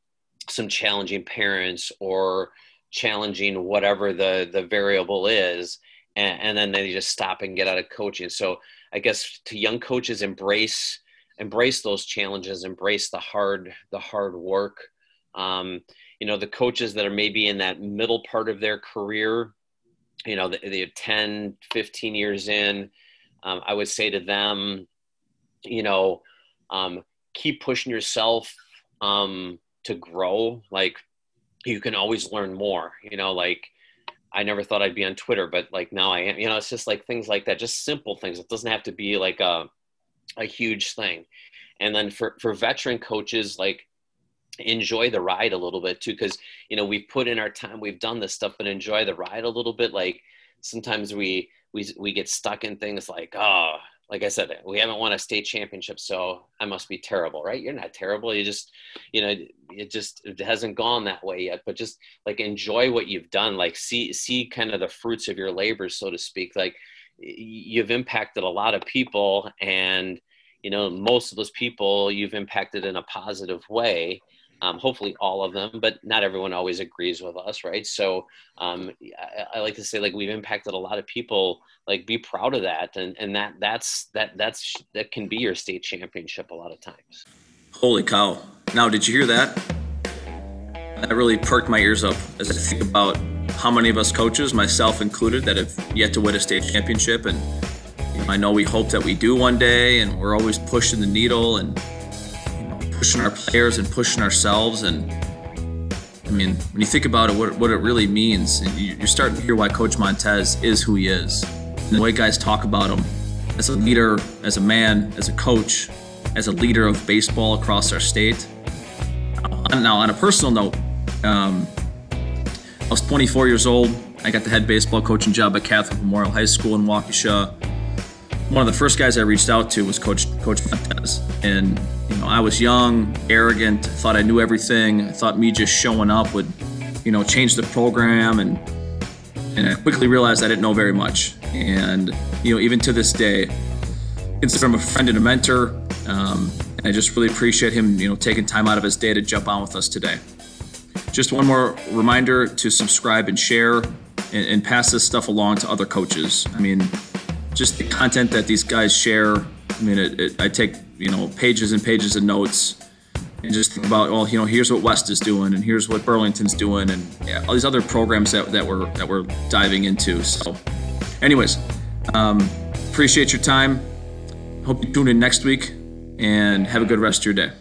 some challenging parents or challenging whatever the, the variable is. And, and then they just stop and get out of coaching. So I guess to young coaches, embrace, embrace those challenges, embrace the hard, the hard work. Um, you know, the coaches that are maybe in that middle part of their career, you know, they're ten, fifteen years in, um, I would say to them, you know, um, keep pushing yourself, um, to grow. Like, you can always learn more, you know, like, I never thought I'd be on Twitter, but like now I am, you know, it's just like things like that, just simple things. It doesn't have to be like a, a huge thing. And then for, for veteran coaches, like, enjoy the ride a little bit too, because, you know, we've put in our time, we've done this stuff, but enjoy the ride a little bit. Like, sometimes we we we get stuck in things like, oh, like I said, we haven't won a state championship, so I must be terrible, right? You're not terrible. You just, you know, it just it hasn't gone that way yet. But just like, enjoy what you've done. Like, see see kind of the fruits of your labor, so to speak. Like, you've impacted a lot of people, and, you know, most of those people you've impacted in a positive way. Um, hopefully all of them, but not everyone always agrees with us, right? So um, I, I like to say, like, we've impacted a lot of people. Like, be proud of that, and and that that's that that's that can be your state championship a lot of times. Holy cow! Now, did you hear that? That really perked my ears up as I think about how many of us coaches, myself included, that have yet to win a state championship, and you know, I know we hope that we do one day, and we're always pushing the needle and pushing our players and pushing ourselves. And I mean, when you think about it, what, what it really means, you're starting to hear why Coach Montez is who he is. And the way guys talk about him as a leader, as a man, as a coach, as a leader of baseball across our state. Now, on a personal note, um, I was twenty-four years old. I got the head baseball coaching job at Catholic Memorial High School in Waukesha. One of the first guys I reached out to was Coach Coach Montez. And you know, I was young, arrogant, thought I knew everything. I thought me just showing up would, you know, change the program, and and I quickly realized I didn't know very much. And you know, even to this day, consider him a friend and a mentor. Um, and I just really appreciate him, you know, taking time out of his day to jump on with us today. Just one more reminder to subscribe and share, and, and pass this stuff along to other coaches. I mean, just the content that these guys share. I mean, it, it, I take, you know, pages and pages of notes and just think about, well, you know, here's what West is doing, and here's what Burlington's doing, and yeah, all these other programs that, that we're that we're diving into. So anyways, um, appreciate your time. Hope you tune in next week, and have a good rest of your day.